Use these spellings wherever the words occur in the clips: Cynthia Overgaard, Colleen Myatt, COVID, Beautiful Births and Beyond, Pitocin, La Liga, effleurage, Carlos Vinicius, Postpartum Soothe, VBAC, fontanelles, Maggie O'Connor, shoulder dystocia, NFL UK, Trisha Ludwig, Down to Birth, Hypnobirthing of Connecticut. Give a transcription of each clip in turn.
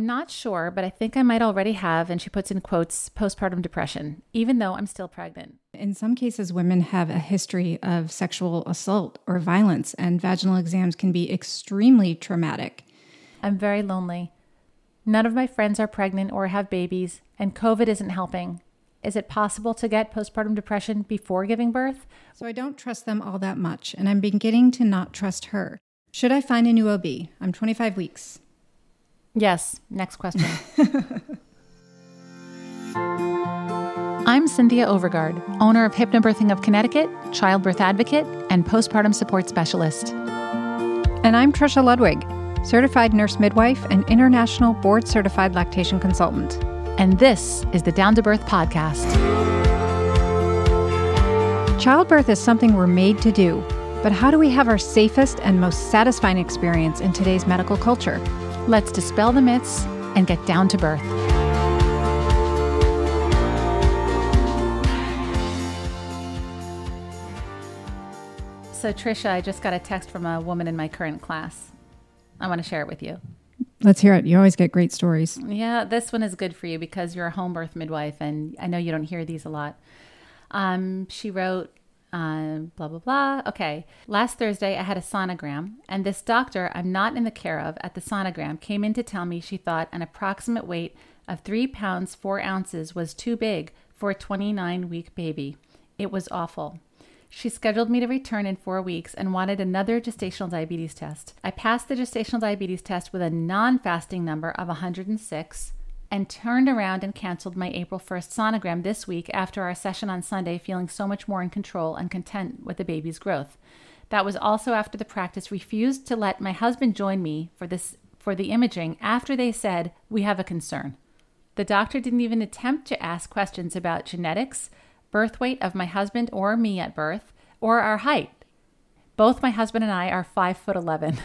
I'm not sure, but I think I might already have, and she puts in quotes, postpartum depression, even though I'm still pregnant. In some cases, women have a history of sexual assault or violence, and vaginal exams can be extremely traumatic. I'm very lonely. None of my friends are pregnant or have babies, and COVID isn't helping. Is it possible to get postpartum depression before giving birth? So I don't trust them all that much, and I'm beginning to not trust her. Should I find a new OB? I'm 25 weeks. Yes. Next question. I'm Cynthia Overgaard, owner of Hypnobirthing of Connecticut, childbirth advocate, and postpartum support specialist. And I'm Trisha Ludwig, certified nurse midwife and international board-certified lactation consultant. And this is the Down to Birth podcast. Childbirth is something we're made to do, but how do we have our safest and most satisfying experience in today's medical culture? Let's dispel the myths and get down to birth. So Trisha, I just got a text from a woman in my current class. I want to share it with you. Let's hear it. You always get great stories. Yeah, this one is good for you because you're a home birth midwife, and I know you don't hear these a lot. She wrote, blah, blah, blah. Okay. Last Thursday, I had a sonogram, and this doctor I'm not in the care of at the sonogram came in to tell me she thought an approximate weight of 3 pounds, 4 ounces was too big for a 29-week baby. It was awful. She scheduled me to return in 4 weeks and wanted another gestational diabetes test. I passed the gestational diabetes test with a non-fasting number of 106 and turned around and canceled my April 1st sonogram this week after our session on Sunday, feeling so much more in control and content with the baby's growth. That was also after the practice refused to let my husband join me for the imaging after they said, "We have a concern." The doctor didn't even attempt to ask questions about genetics, birth weight of my husband or me at birth, or our height. Both my husband and I are 5'11".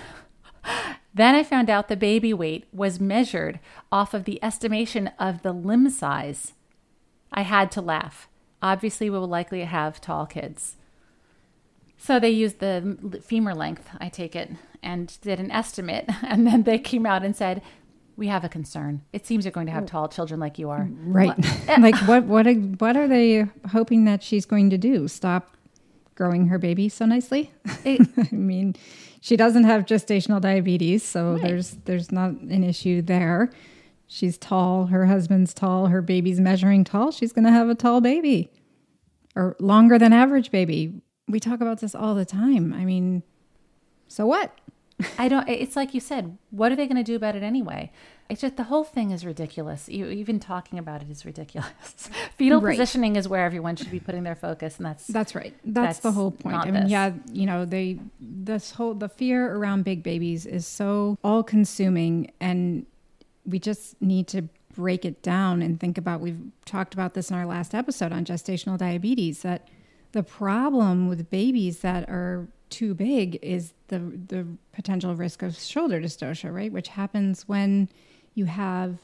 Then I found out the baby weight was measured off of the estimation of the limb size. I had to laugh. Obviously, we will likely have tall kids. So they used the femur length, I take it, and did an estimate. And then they came out and said, "We have a concern. It seems you're going to have tall children like you are." Right. Like what are they hoping that she's going to do? Stop growing her baby so nicely? I mean, she doesn't have gestational diabetes, so right. There's not an issue there. She's tall. Her husband's tall. Her baby's measuring tall. She's going to have a tall baby or longer than average baby. We talk about this all the time. I mean, so what? It's like you said, what are they going to do about it anyway? It's just the whole thing is ridiculous. Even talking about it is ridiculous. Fetal right. positioning is where everyone should be putting their focus, and that's right. That's the whole point. I mean, yeah, you know, the fear around big babies is so all-consuming, and we just need to break it down and think about. We've talked about this in our last episode on gestational diabetes, that the problem with babies that are too big is the potential risk of shoulder dystocia, right? Which happens when you have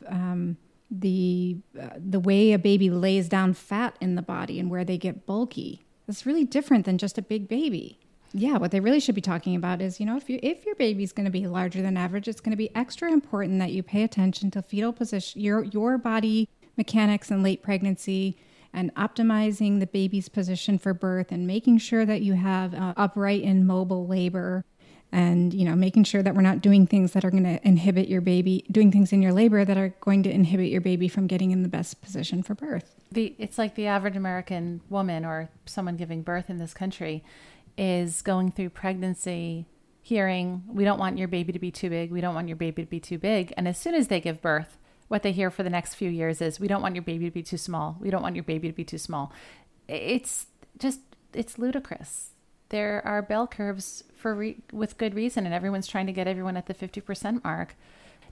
the way a baby lays down fat in the body and where they get bulky. That's really different than just a big baby. Yeah, what they really should be talking about is, you know, if your baby's going to be larger than average, it's going to be extra important that you pay attention to fetal position, your body mechanics in late pregnancy, and optimizing the baby's position for birth, and making sure that you have upright and mobile labor, and, you know, making sure that we're not doing things that are going to inhibit your baby, doing things in your labor that are going to inhibit your baby from getting in the best position for birth. It's like the average American woman or someone giving birth in this country is going through pregnancy hearing, "We don't want your baby to be too big. We don't want your baby to be too big." And as soon as they give birth, what they hear for the next few years is, "We don't want your baby to be too small. We don't want your baby to be too small." It's ludicrous. There are bell curves with good reason, and everyone's trying to get everyone at the 50% mark.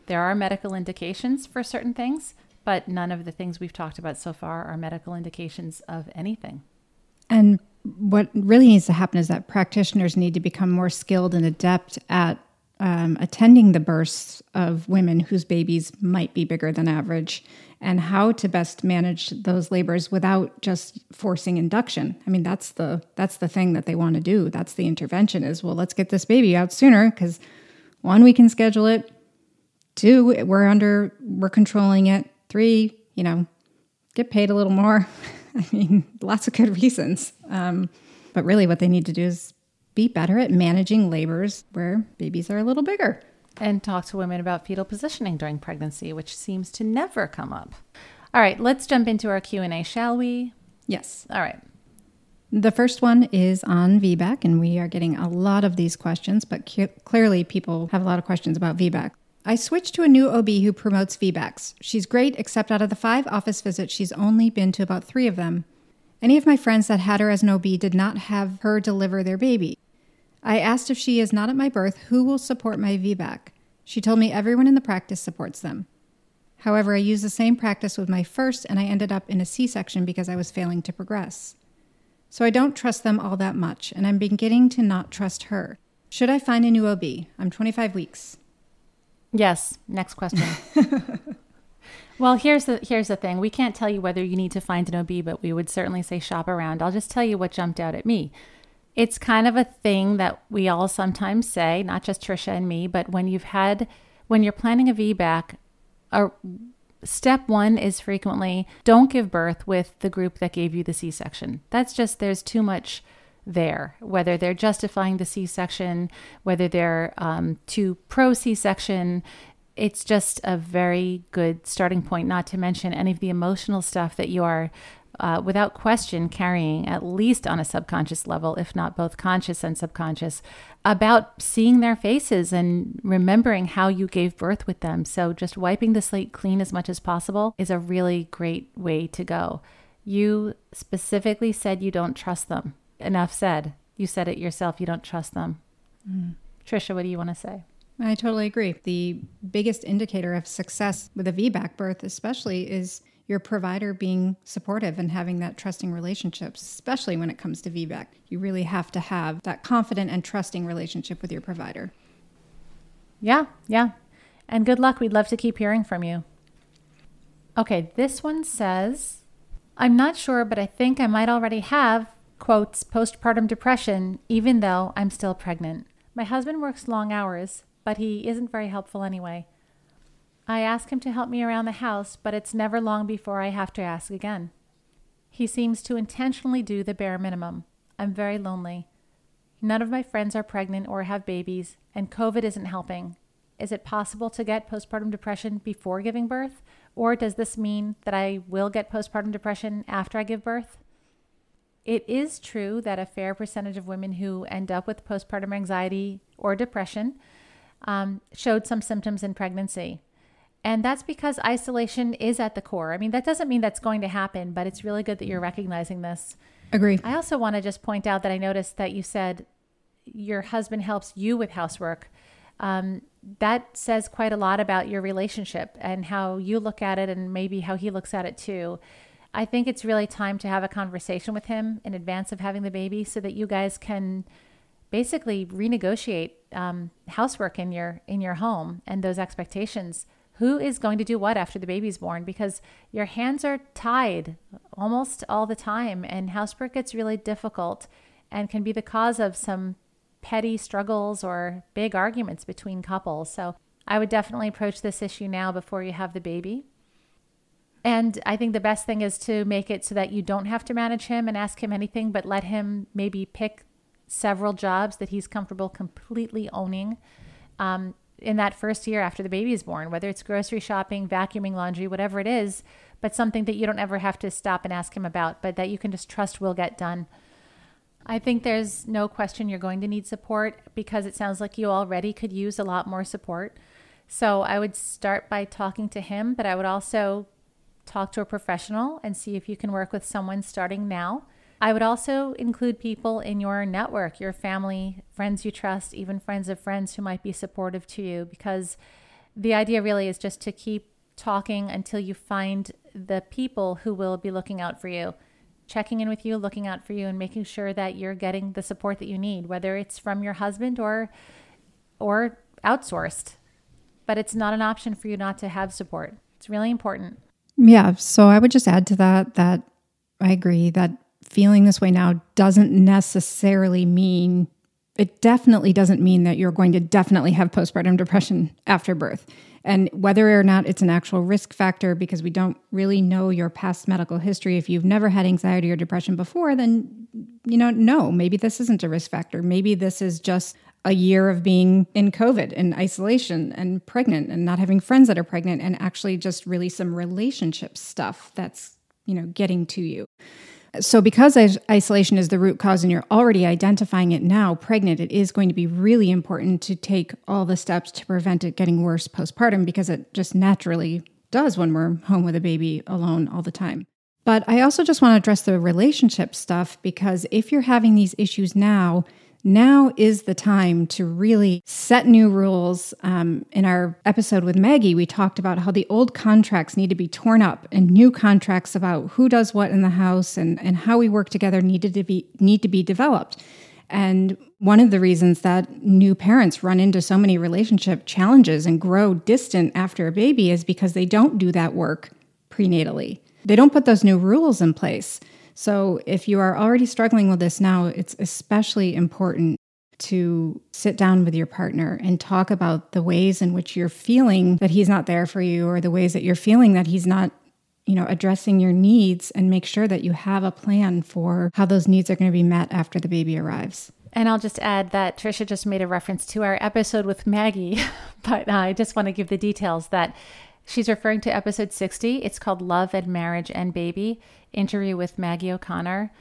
There are medical indications for certain things, but none of the things we've talked about so far are medical indications of anything. And what really needs to happen is that practitioners need to become more skilled and adept at attending the births of women whose babies might be bigger than average, and how to best manage those labors without just forcing induction. I mean, that's the thing that they want to do. That's the intervention is, well, let's get this baby out sooner because, one, we can schedule it. 2, we're controlling it. 3, get paid a little more. I mean, lots of good reasons. But really what they need to do is be better at managing labors where babies are a little bigger. And talk to women about fetal positioning during pregnancy, which seems to never come up. All right, let's jump into our Q&A, shall we? Yes. All right. The first one is on VBAC, and we are getting a lot of these questions, but clearly people have a lot of questions about VBAC. I switched to a new OB who promotes VBACs. She's great, except out of the 5 office visits, she's only been to about 3 of them. Any of my friends that had her as an OB did not have her deliver their baby. I asked if she is not at my birth, who will support my VBAC? She told me everyone in the practice supports them. However, I used the same practice with my first, and I ended up in a C-section because I was failing to progress. So I don't trust them all that much, and I'm beginning to not trust her. Should I find a new OB? I'm 25 weeks. Yes. Next question. Well, here's the thing. We can't tell you whether you need to find an OB, but we would certainly say shop around. I'll just tell you what jumped out at me. It's kind of a thing that we all sometimes say, not just Trisha and me, but when you're planning a VBAC, step 1 is frequently don't give birth with the group that gave you the C-section. That's just, there's too much there, whether they're justifying the C-section, whether they're too pro C-section. It's just a very good starting point, not to mention any of the emotional stuff that you are without question carrying, at least on a subconscious level, if not both conscious and subconscious, about seeing their faces and remembering how you gave birth with them. So just wiping the slate clean as much as possible is a really great way to go. You specifically said you don't trust them. Enough said. You said it yourself. You don't trust them. Mm. Trisha, what do you want to say? I totally agree. The biggest indicator of success with a VBAC birth especially is your provider being supportive and having that trusting relationship, especially when it comes to VBAC. You really have to have that confident and trusting relationship with your provider. Yeah. And good luck. We'd love to keep hearing from you. Okay, this one says, I'm not sure, but I think I might already have, quotes, postpartum depression, even though I'm still pregnant. My husband works long hours, but he isn't very helpful anyway. I ask him to help me around the house, but it's never long before I have to ask again. He seems to intentionally do the bare minimum. I'm very lonely. None of my friends are pregnant or have babies, and COVID isn't helping. Is it possible to get postpartum depression before giving birth? Or does this mean that I will get postpartum depression after I give birth? It is true that a fair percentage of women who end up with postpartum anxiety or depression showed some symptoms in pregnancy. And that's because isolation is at the core. I mean, that doesn't mean that's going to happen, but it's really good that you're recognizing this. Agree. I also want to just point out that I noticed that you said your husband helps you with housework. That says quite a lot about your relationship and how you look at it and maybe how he looks at it too. I think it's really time to have a conversation with him in advance of having the baby so that you guys can basically renegotiate housework in your home and those expectations. Who is going to do what after the baby's born? Because your hands are tied almost all the time, and housework gets really difficult and can be the cause of some petty struggles or big arguments between couples. So I would definitely approach this issue now before you have the baby. And I think the best thing is to make it so that you don't have to manage him and ask him anything, but let him maybe pick several jobs that he's comfortable completely owning. In that first year after the baby is born, whether it's grocery shopping, vacuuming, laundry, whatever it is, but something that you don't ever have to stop and ask him about, but that you can just trust will get done. I think there's no question you're going to need support because it sounds like you already could use a lot more support. So I would start by talking to him, but I would also talk to a professional and see if you can work with someone starting now. I would also include people in your network, your family, friends you trust, even friends of friends who might be supportive to you, because the idea really is just to keep talking until you find the people who will be looking out for you, checking in with you, looking out for you, and making sure that you're getting the support that you need, whether it's from your husband or outsourced. But it's not an option for you not to have support. It's really important. Yeah, so I would just add to that I agree that feeling this way now doesn't necessarily mean it definitely doesn't mean that you're going to definitely have postpartum depression after birth. And whether or not it's an actual risk factor, because we don't really know your past medical history. If you've never had anxiety or depression before, then, no, maybe this isn't a risk factor. Maybe this is just a year of being in COVID and isolation and pregnant and not having friends that are pregnant and actually just really some relationship stuff that's, getting to you. So because isolation is the root cause and you're already identifying it now, pregnant, it is going to be really important to take all the steps to prevent it getting worse postpartum, because it just naturally does when we're home with a baby alone all the time. But I also just want to address the relationship stuff, because if you're having these issues now is the time to really set new rules. In our episode with Maggie, we talked about how the old contracts need to be torn up and new contracts about who does what in the house and how we work together need to be developed. And one of the reasons that new parents run into so many relationship challenges and grow distant after a baby is because they don't do that work prenatally. They don't put those new rules in place. So if you are already struggling with this now, it's especially important to sit down with your partner and talk about the ways in which you're feeling that he's not there for you, or the ways that you're feeling that he's not, addressing your needs, and make sure that you have a plan for how those needs are going to be met after the baby arrives. And I'll just add that Trisha just made a reference to our episode with Maggie, but I just want to give the details that she's referring to episode 60. It's called Love and Marriage and Baby, Interview with Maggie O'Connor.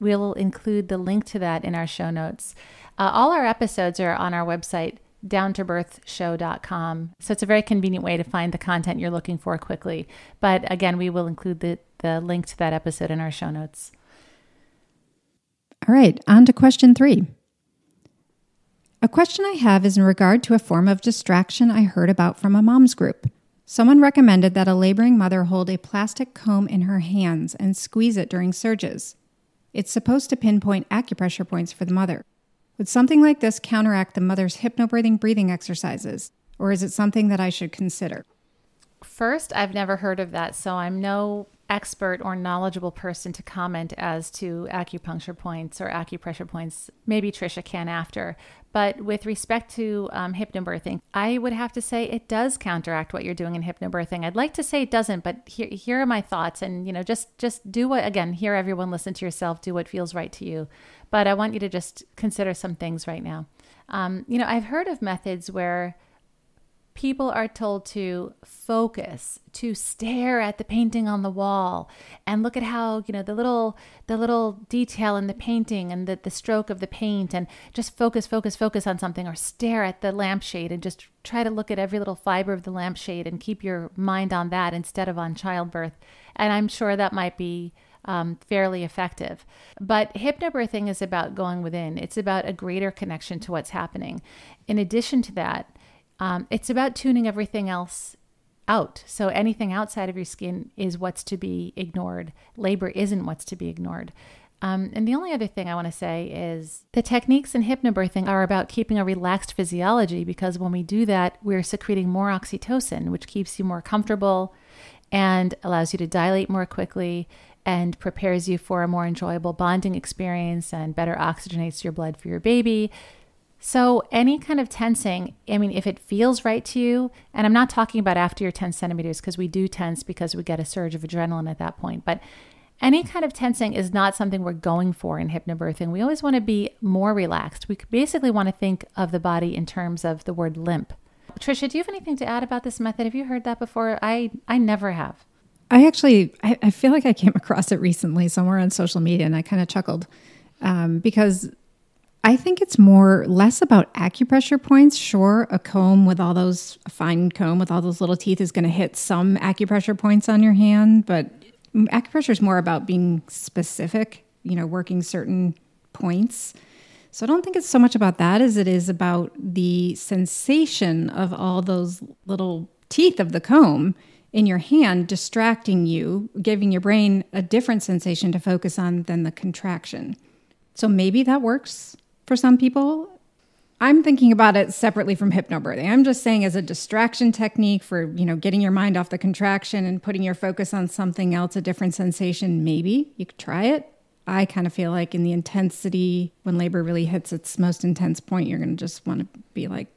We'll include the link to that in our show notes. All our episodes are on our website, downtobirthshow.com. So it's a very convenient way to find the content you're looking for quickly. But again, we will include the link to that episode in our show notes. All right, on to question 3. A question I have is in regard to a form of distraction I heard about from a mom's group. Someone recommended that a laboring mother hold a plastic comb in her hands and squeeze it during surges. It's supposed to pinpoint acupressure points for the mother. Would something like this counteract the mother's hypnobirthing breathing exercises, or is it something that I should consider? First, I've never heard of that, so I'm no expert or knowledgeable person to comment as to acupuncture points or acupressure points. Maybe Trisha can after. But with respect to hypnobirthing, I would have to say it does counteract what you're doing in hypnobirthing. I'd like to say it doesn't, but here are my thoughts. And, just do what, again, hear everyone, listen to yourself, do what feels right to you. But I want you to just consider some things right now. I've heard of methods where people are told to focus, to stare at the painting on the wall and look at how, the little detail in the painting and the stroke of the paint, and just focus on something, or stare at the lampshade and just try to look at every little fiber of the lampshade and keep your mind on that instead of on childbirth. And I'm sure that might be fairly effective. But hypnobirthing is about going within. It's about a greater connection to what's happening. In addition to that, it's about tuning everything else out. So anything outside of your skin is what's to be ignored. Labor isn't what's to be ignored. And the only other thing I want to say is the techniques in hypnobirthing are about keeping a relaxed physiology, because when we do that, we're secreting more oxytocin, which keeps you more comfortable and allows you to dilate more quickly and prepares you for a more enjoyable bonding experience and better oxygenates your blood for your baby. So any kind of tensing, if it feels right to you, and I'm not talking about after your 10 centimeters, because we do tense because we get a surge of adrenaline at that point, but any kind of tensing is not something we're going for in hypnobirthing. We always want to be more relaxed. We basically want to think of the body in terms of the word limp. Trisha, do you have anything to add about this method? Have you heard that before? I never have. I feel like I came across it recently somewhere on social media, and I kind of chuckled because I think it's less about acupressure points. Sure, a fine comb with all those little teeth is going to hit some acupressure points on your hand, but acupressure is more about being specific, working certain points. So I don't think it's so much about that as it is about the sensation of all those little teeth of the comb in your hand distracting you, giving your brain a different sensation to focus on than the contraction. So maybe that works for some people. I'm thinking about it separately from hypnobirthing. I'm just saying as a distraction technique for, getting your mind off the contraction and putting your focus on something else, a different sensation, maybe you could try it. I kind of feel like in the intensity, when labor really hits its most intense point, you're going to just want to be like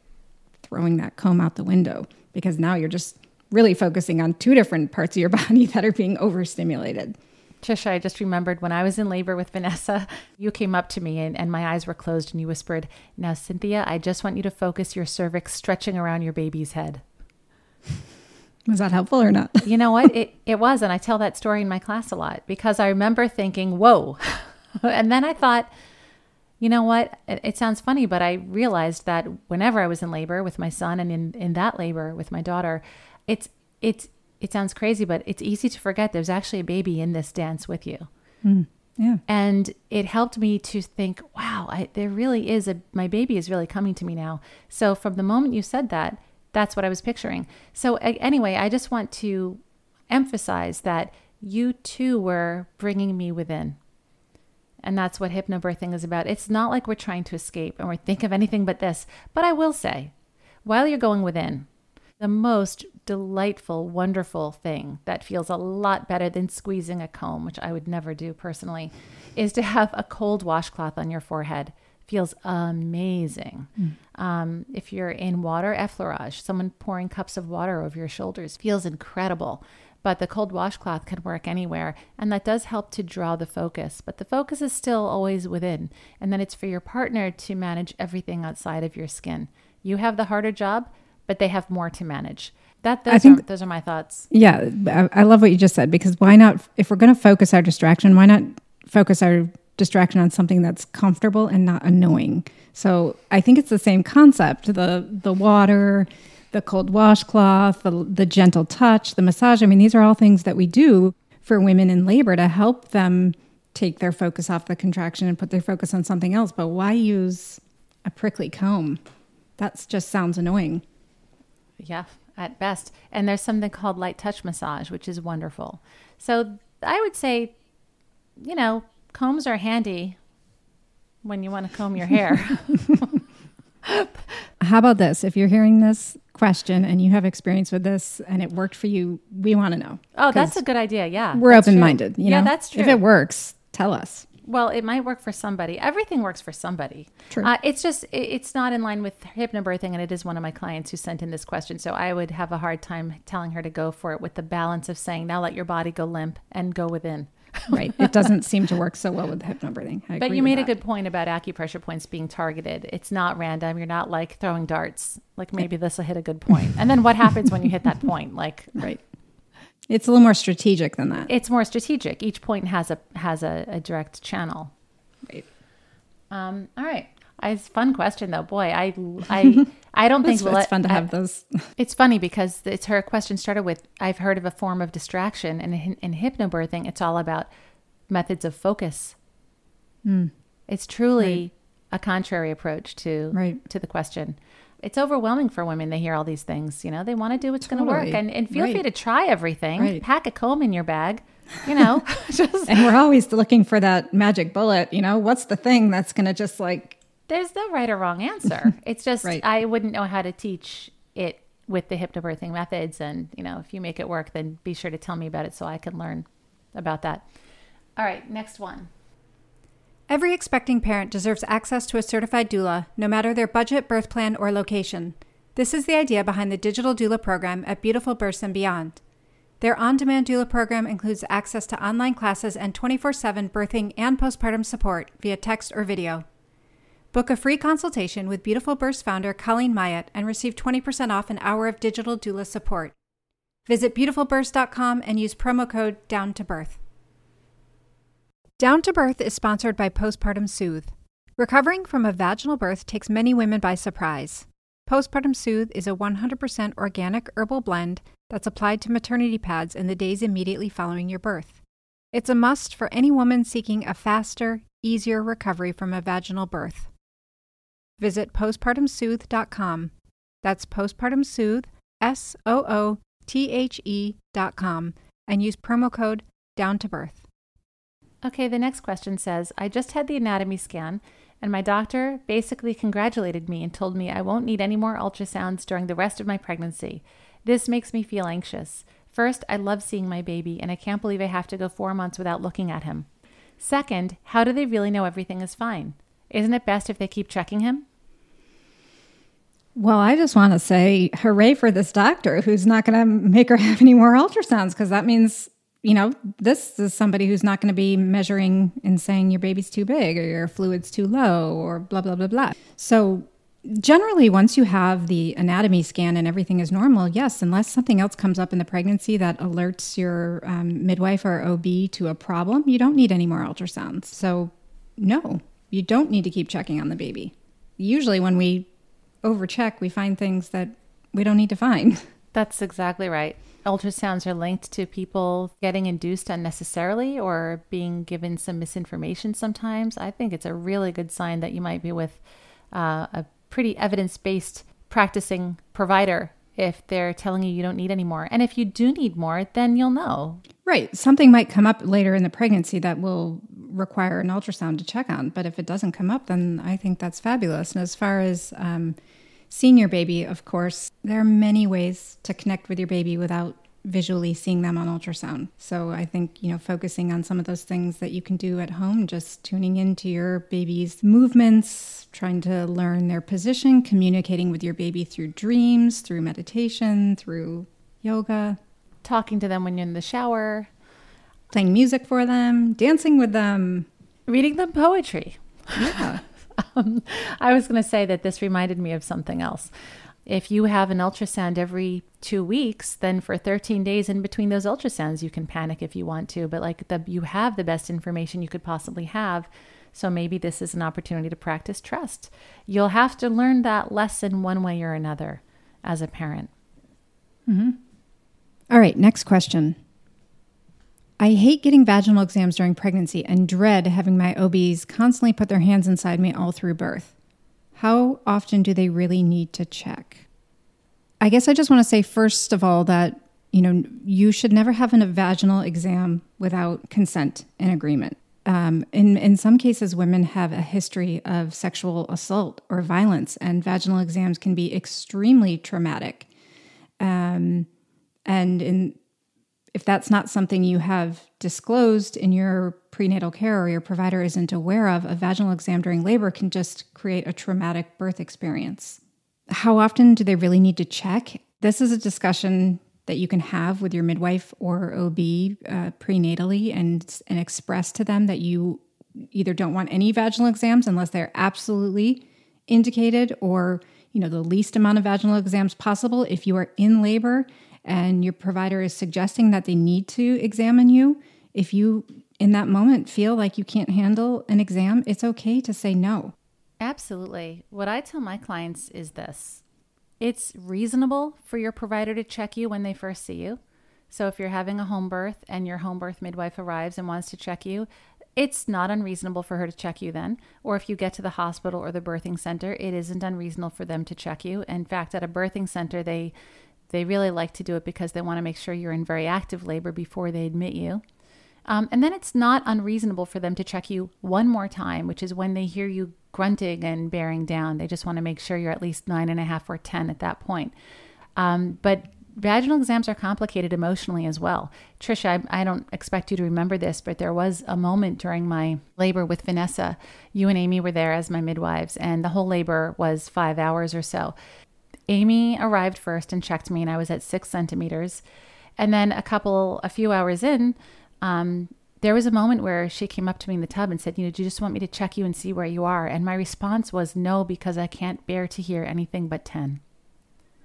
throwing that comb out the window, because now you're just really focusing on two different parts of your body that are being overstimulated. Trisha, I just remembered when I was in labor with Vanessa, you came up to me and my eyes were closed and you whispered, "Now, Cynthia, I just want you to focus your cervix stretching around your baby's head." Was that helpful or not? You know what? It was. And I tell that story in my class a lot, because I remember thinking, whoa. And then I thought, you know what? It sounds funny, but I realized that whenever I was in labor with my son and in that labor with my daughter, it sounds crazy, but it's easy to forget there's actually a baby in this dance with you. Mm, yeah. And it helped me to think, wow, there really is my baby is really coming to me now. So from the moment you said that, that's what I was picturing. So anyway, I just want to emphasize that you too were bringing me within. And that's what hypnobirthing is about. It's not like we're trying to escape and we're think of anything but this. But I will say, while you're going within, the most delightful, wonderful thing that feels a lot better than squeezing a comb, which I would never do personally, is to have a cold washcloth on your forehead. Feels amazing. Mm. If you're in water, effleurage, someone pouring cups of water over your shoulders feels incredible. But the cold washcloth can work anywhere. And that does help to draw the focus. But the focus is still always within. And then it's for your partner to manage everything outside of your skin. You have the harder job, but they have more to manage. Those are my thoughts. Yeah, I love what you just said, because why not, if we're going to focus our distraction, why not focus our distraction on something that's comfortable and not annoying? So I think it's the same concept, the water, the cold washcloth, the gentle touch, the massage. I mean, these are all things that we do for women in labor to help them take their focus off the contraction and put their focus on something else. But why use a prickly comb? That just sounds annoying. Yeah, at best. And there's something called light touch massage, which is wonderful. So I would say, you know, combs are handy when you want to comb your hair. How about this? If you're hearing this question and you have experience with this and it worked for you, we want to know. Oh, that's a good idea. Yeah. We're open-minded. You know? Yeah, that's true. If it works, tell us. Well, it might work for somebody. Everything works for somebody. True. It's not in line with hypnobirthing, and it is one of my clients who sent in this question. So I would have a hard time telling her to go for it with the balance of saying, now let your body go limp and go within. Right. It doesn't seem to work so well with hypnobirthing. But you made a good point about acupressure points being targeted. It's not random. You're not like throwing darts. Like maybe this will hit a good point. And then what happens when you hit that point? Like, right. It's a little more strategic than that. It's more strategic. Each point has a direct channel. Right. All right. It's a fun question though. Boy, I don't think it's fun to have those. It's funny because her question started with, I've heard of a form of distraction, and in hypnobirthing, it's all about methods of focus. Mm. It's truly a contrary approach to the question. It's overwhelming for women. They hear all these things, you know, they want to do what's going to work and feel free to try everything. Right. Pack a comb in your bag, you know, and we're always looking for that magic bullet. You know, what's the thing that's going to just like, there's no right or wrong answer. It's just, right. I wouldn't know how to teach it with the hypnobirthing methods. And, you know, if you make it work, then be sure to tell me about it so I can learn about that. All right. Next one. Every expecting parent deserves access to a certified doula, no matter their budget, birth plan, or location. This is the idea behind the digital doula program at Beautiful Births and Beyond. Their on-demand doula program includes access to online classes and 24/7 birthing and postpartum support via text or video. Book a free consultation with Beautiful Births founder Colleen Myatt and receive 20% off an hour of digital doula support. Visit beautifulbirths.com and use promo code DOWNTOBIRTH. Down to Birth is sponsored by Postpartum Soothe. Recovering from a vaginal birth takes many women by surprise. Postpartum Soothe is a 100% organic herbal blend that's applied to maternity pads in the days immediately following your birth. It's a must for any woman seeking a faster, easier recovery from a vaginal birth. Visit postpartumsoothe.com. That's postpartumsoothe, SOOTHE.com, and use promo code DOWNTOBIRTH. Okay, the next question says, I just had the anatomy scan and my doctor basically congratulated me and told me I won't need any more ultrasounds during the rest of my pregnancy. This makes me feel anxious. First, I love seeing my baby and I can't believe I have to go 4 months without looking at him. Second, how do they really know everything is fine? Isn't it best if they keep checking him? Well, I just want to say hooray for this doctor who's not going to make her have any more ultrasounds, because that means, you know, this is somebody who's not going to be measuring and saying your baby's too big or your fluid's too low or blah, blah, blah, blah. So generally, once you have the anatomy scan and everything is normal, yes, unless something else comes up in the pregnancy that alerts your midwife or OB to a problem, you don't need any more ultrasounds. So no, you don't need to keep checking on the baby. Usually when we overcheck, we find things that we don't need to find. That's exactly right. Ultrasounds are linked to people getting induced unnecessarily or being given some misinformation sometimes. I think it's a really good sign that you might be with a pretty evidence-based practicing provider if they're telling you you don't need any more. And if you do need more, then you'll know. Right. Something might come up later in the pregnancy that will require an ultrasound to check on. But if it doesn't come up, then I think that's fabulous. And as far as seeing your baby, of course, there are many ways to connect with your baby without visually seeing them on ultrasound. So I think, you know, focusing on some of those things that you can do at home, just tuning into your baby's movements, trying to learn their position, communicating with your baby through dreams, through meditation, through yoga. Talking to them when you're in the shower. Playing music for them, dancing with them. Reading them poetry. Yeah. I was going to say that this reminded me of something else. If you have an ultrasound every 2 weeks, then for 13 days in between those ultrasounds, you can panic if you want to. But you have the best information you could possibly have. So maybe this is an opportunity to practice trust. You'll have to learn that lesson one way or another as a parent. Mm-hmm. All right, next question. I hate getting vaginal exams during pregnancy and dread having my OBs constantly put their hands inside me all through birth. How often do they really need to check? I guess I just want to say, first of all, that, you know, you should never have a vaginal exam without consent and agreement. In some cases, women have a history of sexual assault or violence, and vaginal exams can be extremely traumatic. If that's not something you have disclosed in your prenatal care or your provider isn't aware of, a vaginal exam during labor can just create a traumatic birth experience. How often do they really need to check? This is a discussion that you can have with your midwife or OB prenatally and express to them that you either don't want any vaginal exams unless they're absolutely indicated, or, you know, the least amount of vaginal exams possible. If you are in labor and your provider is suggesting that they need to examine you, if you in that moment feel like you can't handle an exam, it's okay to say no. Absolutely. What I tell my clients is this. It's reasonable for your provider to check you when they first see you. So if you're having a home birth and your home birth midwife arrives and wants to check you, it's not unreasonable for her to check you then. Or if you get to the hospital or the birthing center, it isn't unreasonable for them to check you. In fact, at a birthing center, they really like to do it because they want to make sure you're in very active labor before they admit you. And then it's not unreasonable for them to check you one more time, which is when they hear you grunting and bearing down. They just want to make sure you're at least 9.5 or 10 at that point. But vaginal exams are complicated emotionally as well. Trisha, I don't expect you to remember this, but there was a moment during my labor with Vanessa. You and Amy were there as my midwives, and the whole labor was 5 hours or so. Amy arrived first and checked me, and I was at 6 centimeters. And then a few hours in, there was a moment where she came up to me in the tub and said, you know, do you just want me to check you and see where you are? And my response was no, because I can't bear to hear anything but 10.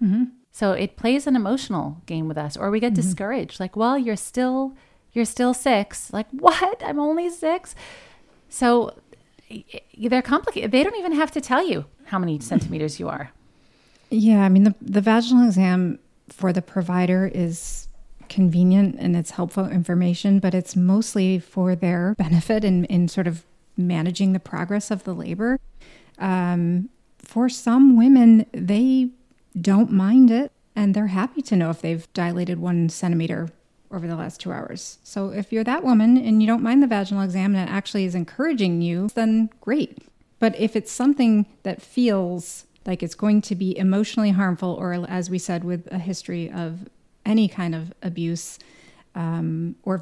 Mm-hmm. So it plays an emotional game with us, or we get discouraged. Like, well, you're still 6. Like, what? I'm only 6. So they're complicated. They don't even have to tell you how many centimeters you are. Yeah, I mean, the vaginal exam for the provider is convenient and it's helpful information, but it's mostly for their benefit in sort of managing the progress of the labor. For some women, they don't mind it, and they're happy to know if they've dilated 1 centimeter over the last 2 hours. So if you're that woman and you don't mind the vaginal exam and it actually is encouraging you, then great. But if it's something that feels like it's going to be emotionally harmful, or as we said, with a history of any kind of abuse, or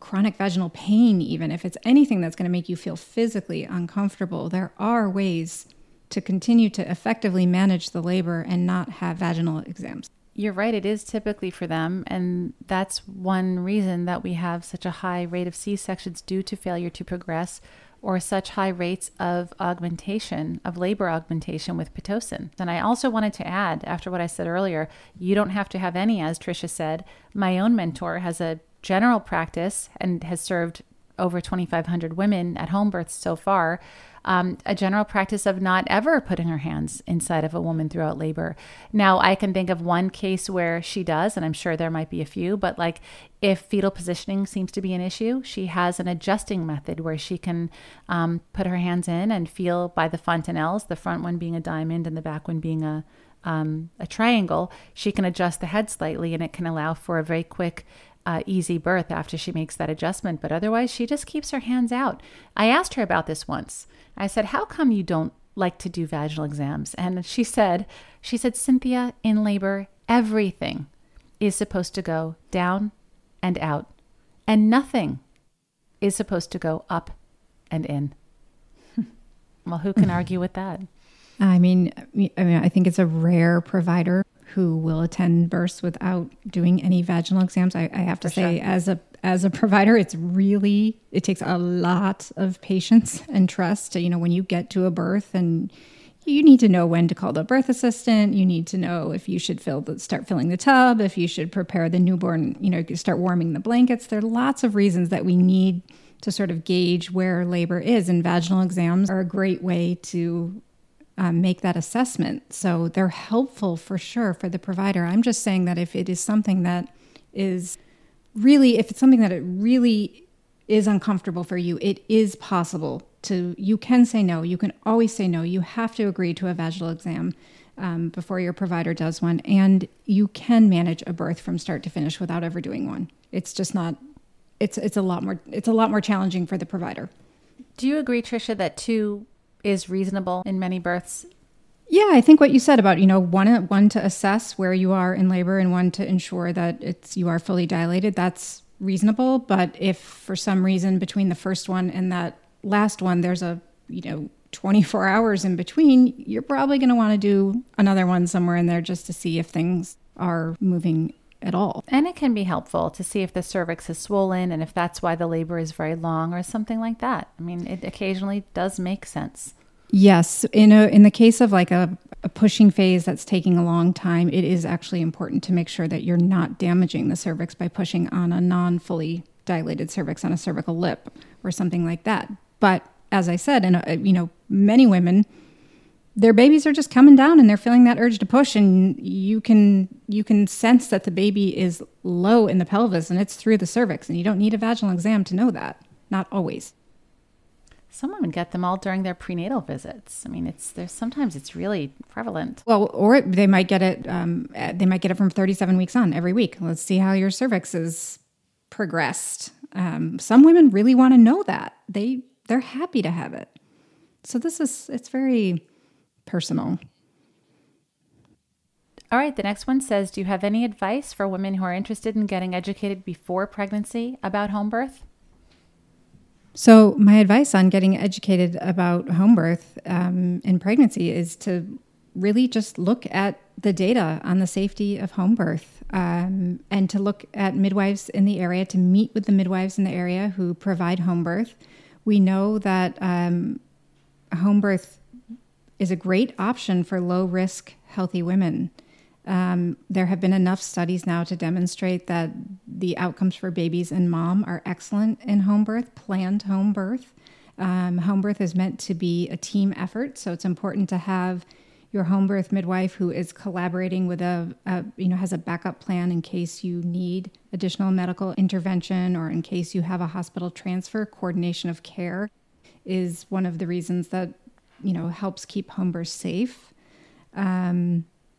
chronic vaginal pain, even if it's anything that's going to make you feel physically uncomfortable, there are ways to continue to effectively manage the labor and not have vaginal exams. You're right, it is typically for them, and that's one reason that we have such a high rate of C-sections due to failure to progress, or such high rates of augmentation, of labor augmentation with Pitocin. And I also wanted to add, after what I said earlier, you don't have to have any, as Trisha said. My own mentor has a general practice and has served over 2,500 women at home births so far, a general practice of not ever putting her hands inside of a woman throughout labor. Now, I can think of one case where she does, and I'm sure there might be a few, but like if fetal positioning seems to be an issue, she has an adjusting method where she can put her hands in and feel by the fontanelles, the front one being a diamond and the back one being a triangle. She can adjust the head slightly, and it can allow for a very quick easy birth after she makes that adjustment. But otherwise, she just keeps her hands out. I asked her about this once. I said, how come you don't like to do vaginal exams? And she said, Cynthia, in labor, everything is supposed to go down and out, and nothing is supposed to go up and in. Well, who can argue with that? I mean, I think it's a rare provider who will attend births without doing any vaginal exams. I have to say, as a provider, it takes a lot of patience and trust. You know, when you get to a birth, and you need to know when to call the birth assistant. You need to know if you should start filling the tub, if you should prepare the newborn, you know, start warming the blankets. There are lots of reasons that we need to sort of gauge where labor is, and vaginal exams are a great way to make that assessment. So they're helpful for sure for the provider. I'm just saying that if it is something that is really, if it's something that it really is uncomfortable for you, it is possible to, you can say no, you can always say no. You have to agree to a vaginal exam before your provider does one. And you can manage a birth from start to finish without ever doing one. It's just not, it's a lot more challenging for the provider. Do you agree, Trisha, that two is reasonable in many births? Yeah, I think what you said about, you know, one to assess where you are in labor and one to ensure that you are fully dilated, that's reasonable. But if for some reason between the first one and that last one, there's a, you know, 24 hours in between, you're probably going to want to do another one somewhere in there just to see if things are moving at all. And it can be helpful to see if the cervix is swollen and if that's why the labor is very long or something like that. I mean, it occasionally does make sense. Yes. In the case of like a pushing phase that's taking a long time, it is actually important to make sure that you're not damaging the cervix by pushing on a non-fully dilated cervix, on a cervical lip or something like that. But as I said, and you know, many women, their babies are just coming down and they're feeling that urge to push, and you can sense that the baby is low in the pelvis and it's through the cervix, and you don't need a vaginal exam to know that. Not always. Some women get them all during their prenatal visits. I mean, sometimes it's really prevalent. Well, or they might get it. They might get it from 37 weeks on every week. Let's see how your cervix is progressed. Some women really want to know that. They're happy to have it. So it's very personal. All right. The next one says, do you have any advice for women who are interested in getting educated before pregnancy about home birth? So my advice on getting educated about home birth in pregnancy is to really just look at the data on the safety of home birth and to look at midwives in the area, to meet with the midwives in the area who provide home birth. We know that home birth is a great option for low-risk, healthy women. There have been enough studies now to demonstrate that the outcomes for babies and mom are excellent in home birth, planned home birth. Home birth is meant to be a team effort, so it's important to have your home birth midwife who is collaborating with has a backup plan in case you need additional medical intervention or in case you have a hospital transfer. Coordination of care is one of the reasons that, you know, helps keep home birth safe.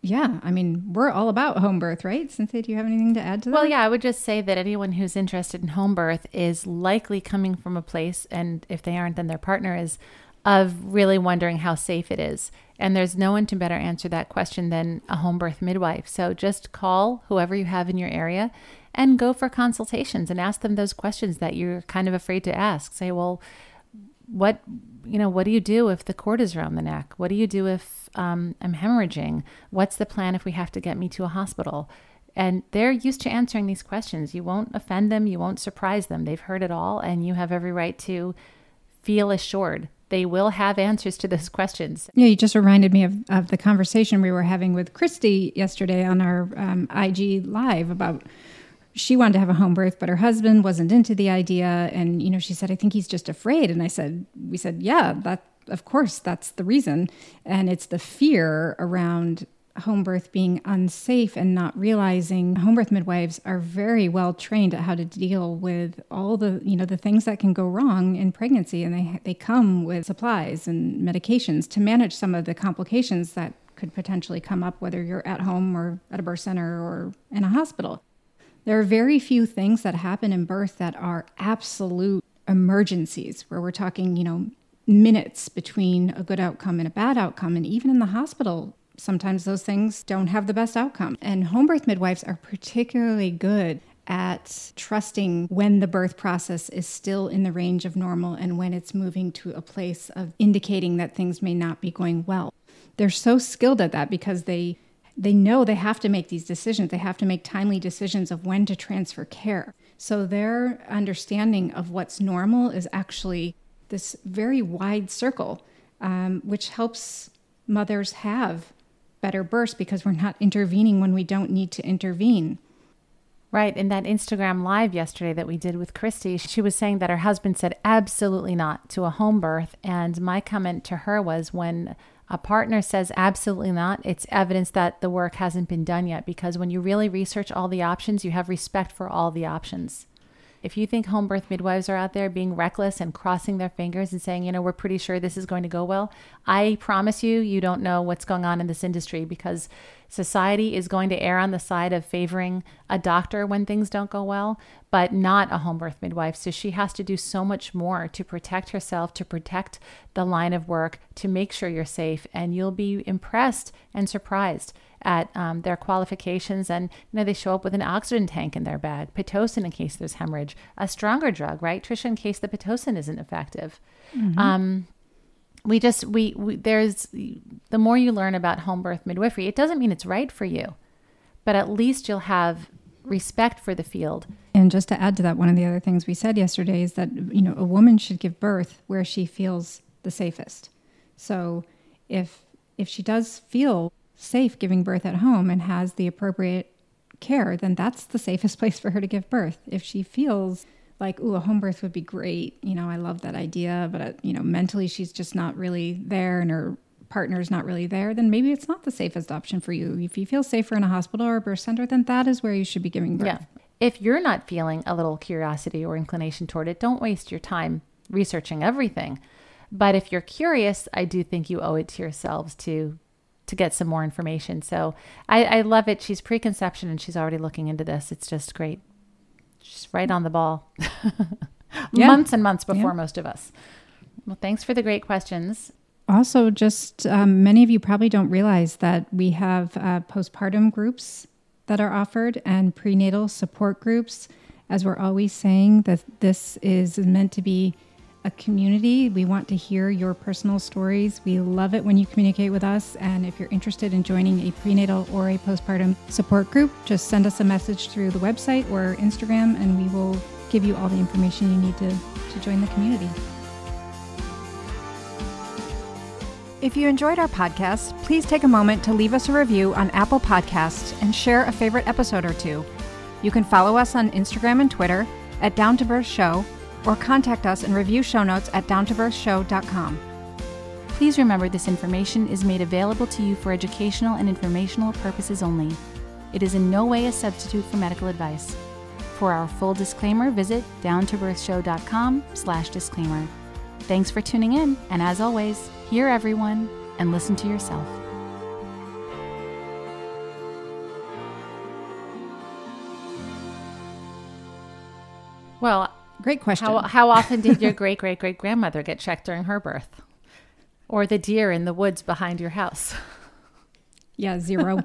Yeah, I mean, we're all about home birth, right? Cynthia, do you have anything to add to that? Well, yeah, I would just say that anyone who's interested in home birth is likely coming from a place, and if they aren't, then their partner is, of really wondering how safe it is. And there's no one to better answer that question than a home birth midwife. So just call whoever you have in your area and go for consultations and ask them those questions that you're kind of afraid to ask. Say, well, what do you do if the cord is around the neck? What do you do if I'm hemorrhaging? What's the plan if we have to get me to a hospital? And they're used to answering these questions. You won't offend them. You won't surprise them. They've heard it all, and you have every right to feel assured they will have answers to those questions. Yeah, you just reminded me of the conversation we were having with Christy yesterday on our IG Live about she wanted to have a home birth, but her husband wasn't into the idea. And, she said, I think he's just afraid. And we said, yeah, that of course, that's the reason. And it's the fear around home birth being unsafe and not realizing home birth midwives are very well trained at how to deal with all the, the things that can go wrong in pregnancy. And they come with supplies and medications to manage some of the complications that could potentially come up, whether you're at home or at a birth center or in a hospital. There are very few things that happen in birth that are absolute emergencies where we're talking, minutes between a good outcome and a bad outcome. And even in the hospital, sometimes those things don't have the best outcome. And home birth midwives are particularly good at trusting when the birth process is still in the range of normal and when it's moving to a place of indicating that things may not be going well. They're so skilled at that because they know they have to make these decisions. They have to make timely decisions of when to transfer care. So their understanding of what's normal is actually this very wide circle, which helps mothers have better births because we're not intervening when we don't need to intervene. Right. In that Instagram Live yesterday that we did with Christy, she was saying that her husband said absolutely not to a home birth. And my comment to her was, when a partner says absolutely not, it's evidence that the work hasn't been done yet, because when you really research all the options, you have respect for all the options. If you think home birth midwives are out there being reckless and crossing their fingers and saying, we're pretty sure this is going to go well, I promise you, you don't know what's going on in this industry, because society is going to err on the side of favoring a doctor when things don't go well, but not a home birth midwife. So she has to do so much more to protect herself, to protect the line of work, to make sure you're safe. And you'll be impressed and surprised at their qualifications. And, they show up with an oxygen tank in their bag, Pitocin in case there's hemorrhage, a stronger drug, right, Trisha, in case the Pitocin isn't effective. Mm-hmm. The more you learn about home birth midwifery, it doesn't mean it's right for you, but at least you'll have respect for the field. And just to add to that, one of the other things we said yesterday is that, a woman should give birth where she feels the safest. So if she does feel safe giving birth at home and has the appropriate care, then that's the safest place for her to give birth. If she feels like, a home birth would be great, I love that idea, but, mentally she's just not really there and her partner's not really there, then maybe it's not the safest option for you. If you feel safer in a hospital or a birth center, then that is where you should be giving birth. Yeah. If you're not feeling a little curiosity or inclination toward it, don't waste your time researching everything. But if you're curious, I do think you owe it to yourselves to get some more information. So I love it. She's preconception and she's already looking into this. It's just great. She's right on the ball. Yeah. Months and months before most of us. Well, thanks for the great questions. Also, just many of you probably don't realize that we have postpartum groups that are offered and prenatal support groups. As we're always saying, that this is meant to be a community. We want to hear your personal stories. We love it when you communicate with us. And if you're interested in joining a prenatal or a postpartum support group, just send us a message through the website or Instagram, and we will give you all the information you need to join the community. If you enjoyed our podcast, please take a moment to leave us a review on Apple Podcasts and share a favorite episode or two. You can follow us on Instagram and Twitter at Down to Birth Show, or contact us and review show notes at downtobirthshow.com. Please remember this information is made available to you for educational and informational purposes only. It is in no way a substitute for medical advice. For our full disclaimer, visit downtobirthshow.com/disclaimer. Thanks for tuning in, and as always, hear everyone and listen to yourself. Well, great question. How often did your great-great-great-grandmother get checked during her birth? Or the deer in the woods behind your house. Yeah, zero.